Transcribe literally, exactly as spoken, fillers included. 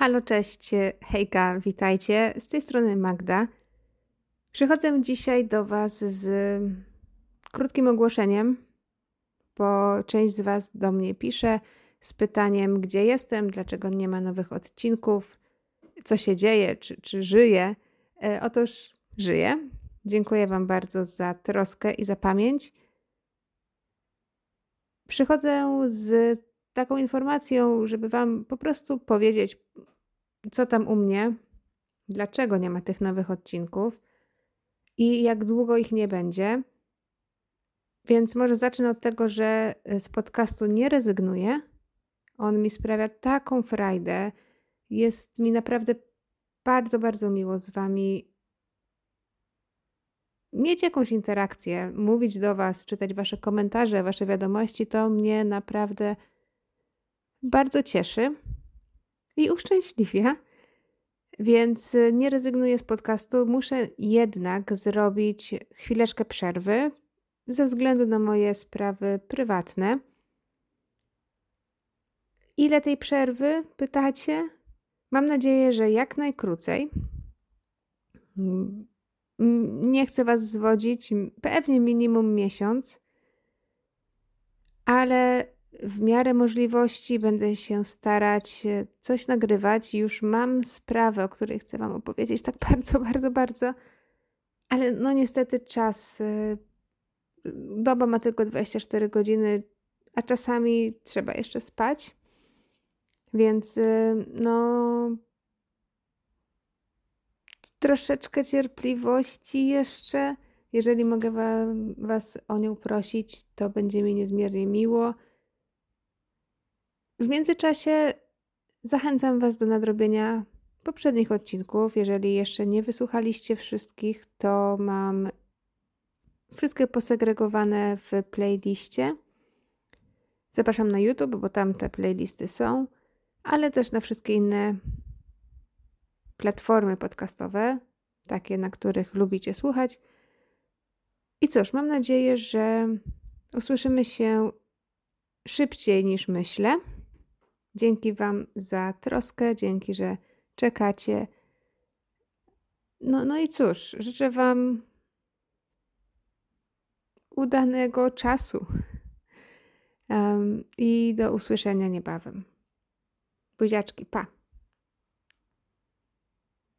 Halo, cześć, hejka, witajcie. Z tej strony Magda. Przychodzę dzisiaj do Was z krótkim ogłoszeniem, bo część z Was do mnie pisze z pytaniem, gdzie jestem, dlaczego nie ma nowych odcinków, co się dzieje, czy, czy żyję. Otóż żyję. Dziękuję Wam bardzo za troskę i za pamięć. Przychodzę z taką informacją, żeby Wam po prostu powiedzieć, co tam u mnie, dlaczego nie ma tych nowych odcinków i jak długo ich nie będzie. Więc może zacznę od tego, że z podcastu nie rezygnuję. On mi sprawia taką frajdę. Jest mi naprawdę bardzo, bardzo miło z Wami mieć jakąś interakcję, mówić do Was, czytać Wasze komentarze, Wasze wiadomości. To mnie naprawdę bardzo cieszy i uszczęśliwia, więc nie rezygnuję z podcastu. Muszę jednak zrobić chwileczkę przerwy ze względu na moje sprawy prywatne. Ile tej przerwy, pytacie? Mam nadzieję, że jak najkrócej. Nie chcę Was zwodzić, pewnie minimum miesiąc, ale w miarę możliwości będę się starać coś nagrywać. Już mam sprawę, o której chcę Wam opowiedzieć tak bardzo, bardzo, bardzo. Ale no niestety czas, doba ma tylko dwadzieścia cztery godziny, a czasami trzeba jeszcze spać. Więc no troszeczkę cierpliwości jeszcze. Jeżeli mogę Was o nią prosić, to będzie mi niezmiernie miło. W międzyczasie zachęcam Was do nadrobienia poprzednich odcinków. Jeżeli jeszcze nie wysłuchaliście wszystkich, to mam wszystkie posegregowane w playliście. Zapraszam na YouTube, bo tam te playlisty są, ale też na wszystkie inne platformy podcastowe, takie, na których lubicie słuchać. I cóż, mam nadzieję, że usłyszymy się szybciej niż myślę. Dzięki Wam za troskę, dzięki, że czekacie. No, no i cóż, życzę Wam udanego czasu um, i do usłyszenia niebawem. Buziaczki, pa!